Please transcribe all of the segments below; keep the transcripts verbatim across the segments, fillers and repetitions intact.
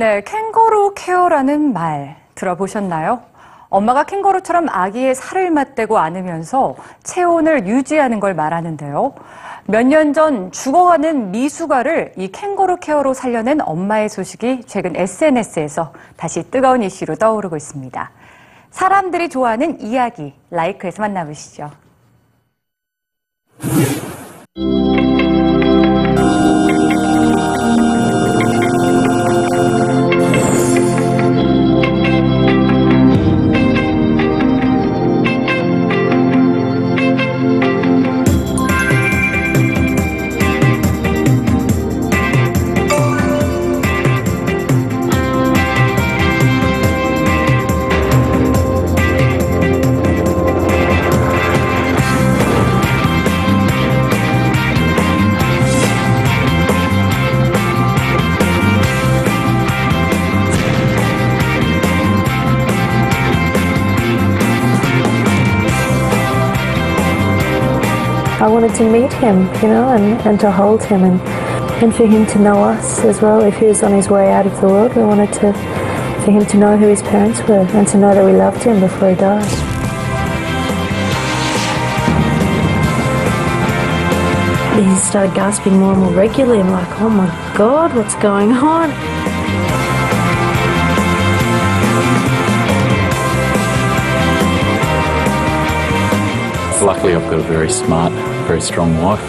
네, 캥거루 케어라는 말 들어보셨나요? 엄마가 캥거루처럼 아기의 살을 맞대고 안으면서 체온을 유지하는 걸 말하는데요. 몇 년 전 죽어가는 미숙아를 이 캥거루 케어로 살려낸 엄마의 소식이 최근 에스엔에스에서 다시 뜨거운 이슈로 떠오르고 있습니다. 사람들이 좋아하는 이야기, 라이크에서 만나보시죠. I wanted to meet him, you know, and, and to hold him and, and for him to know us as well. If he was on his way out of the world, we wanted to, for him to know who his parents were and to know that we loved him before he died. He started gasping more and more regularly. I'm like, oh my God, what's going on? Luckily, I've got a very smart, very strong wife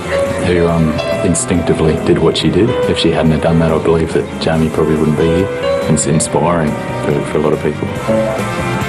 who um, instinctively did what she did. If she hadn't have done that, I believe that Jamie probably wouldn't be here. It's inspiring for, for a lot of people.